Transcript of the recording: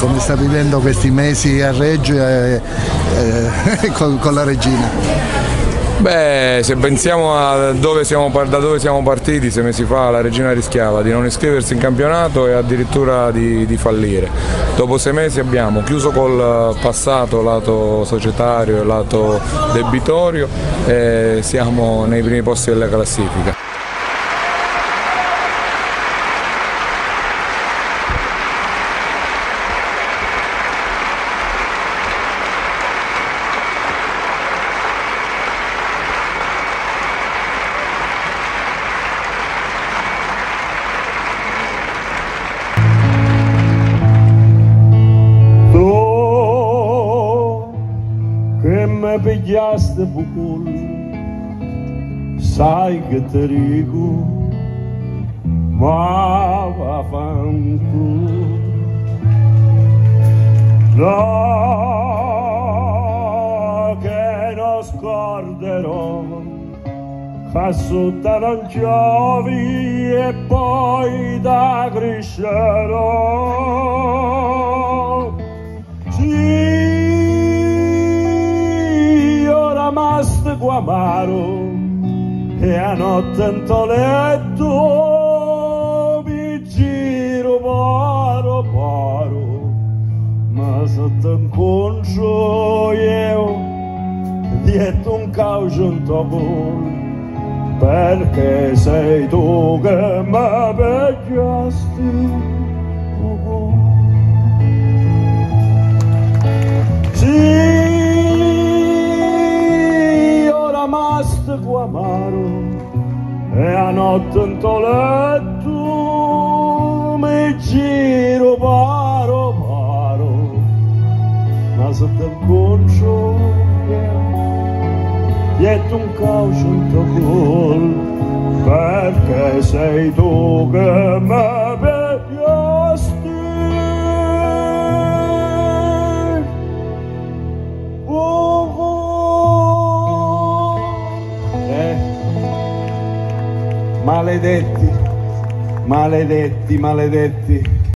come sta vivendo questi mesi a Reggio con la Regina? Beh, se pensiamo a da dove siamo partiti, 6 mesi fa la Regina rischiava di non iscriversi in campionato e addirittura di fallire. Dopo 6 mesi abbiamo chiuso col passato lato societario e lato debitorio e siamo nei primi posti della classifica. Me pigliaste bucul, sai che te rigo, ma va fanculo. No, che non scorderò, che sotto non giovi e poi da crescerò. Amaro e a notte in letto mi giro paro, ma se t'incontro io dietro un caucento perché sei tu che mi pigliasti. E a notte in tuo letto mi giro paro, ma se ti incontro dietro un caucento gol perché sei tu che mi pigliasti. Maledetti, maledetti, maledetti.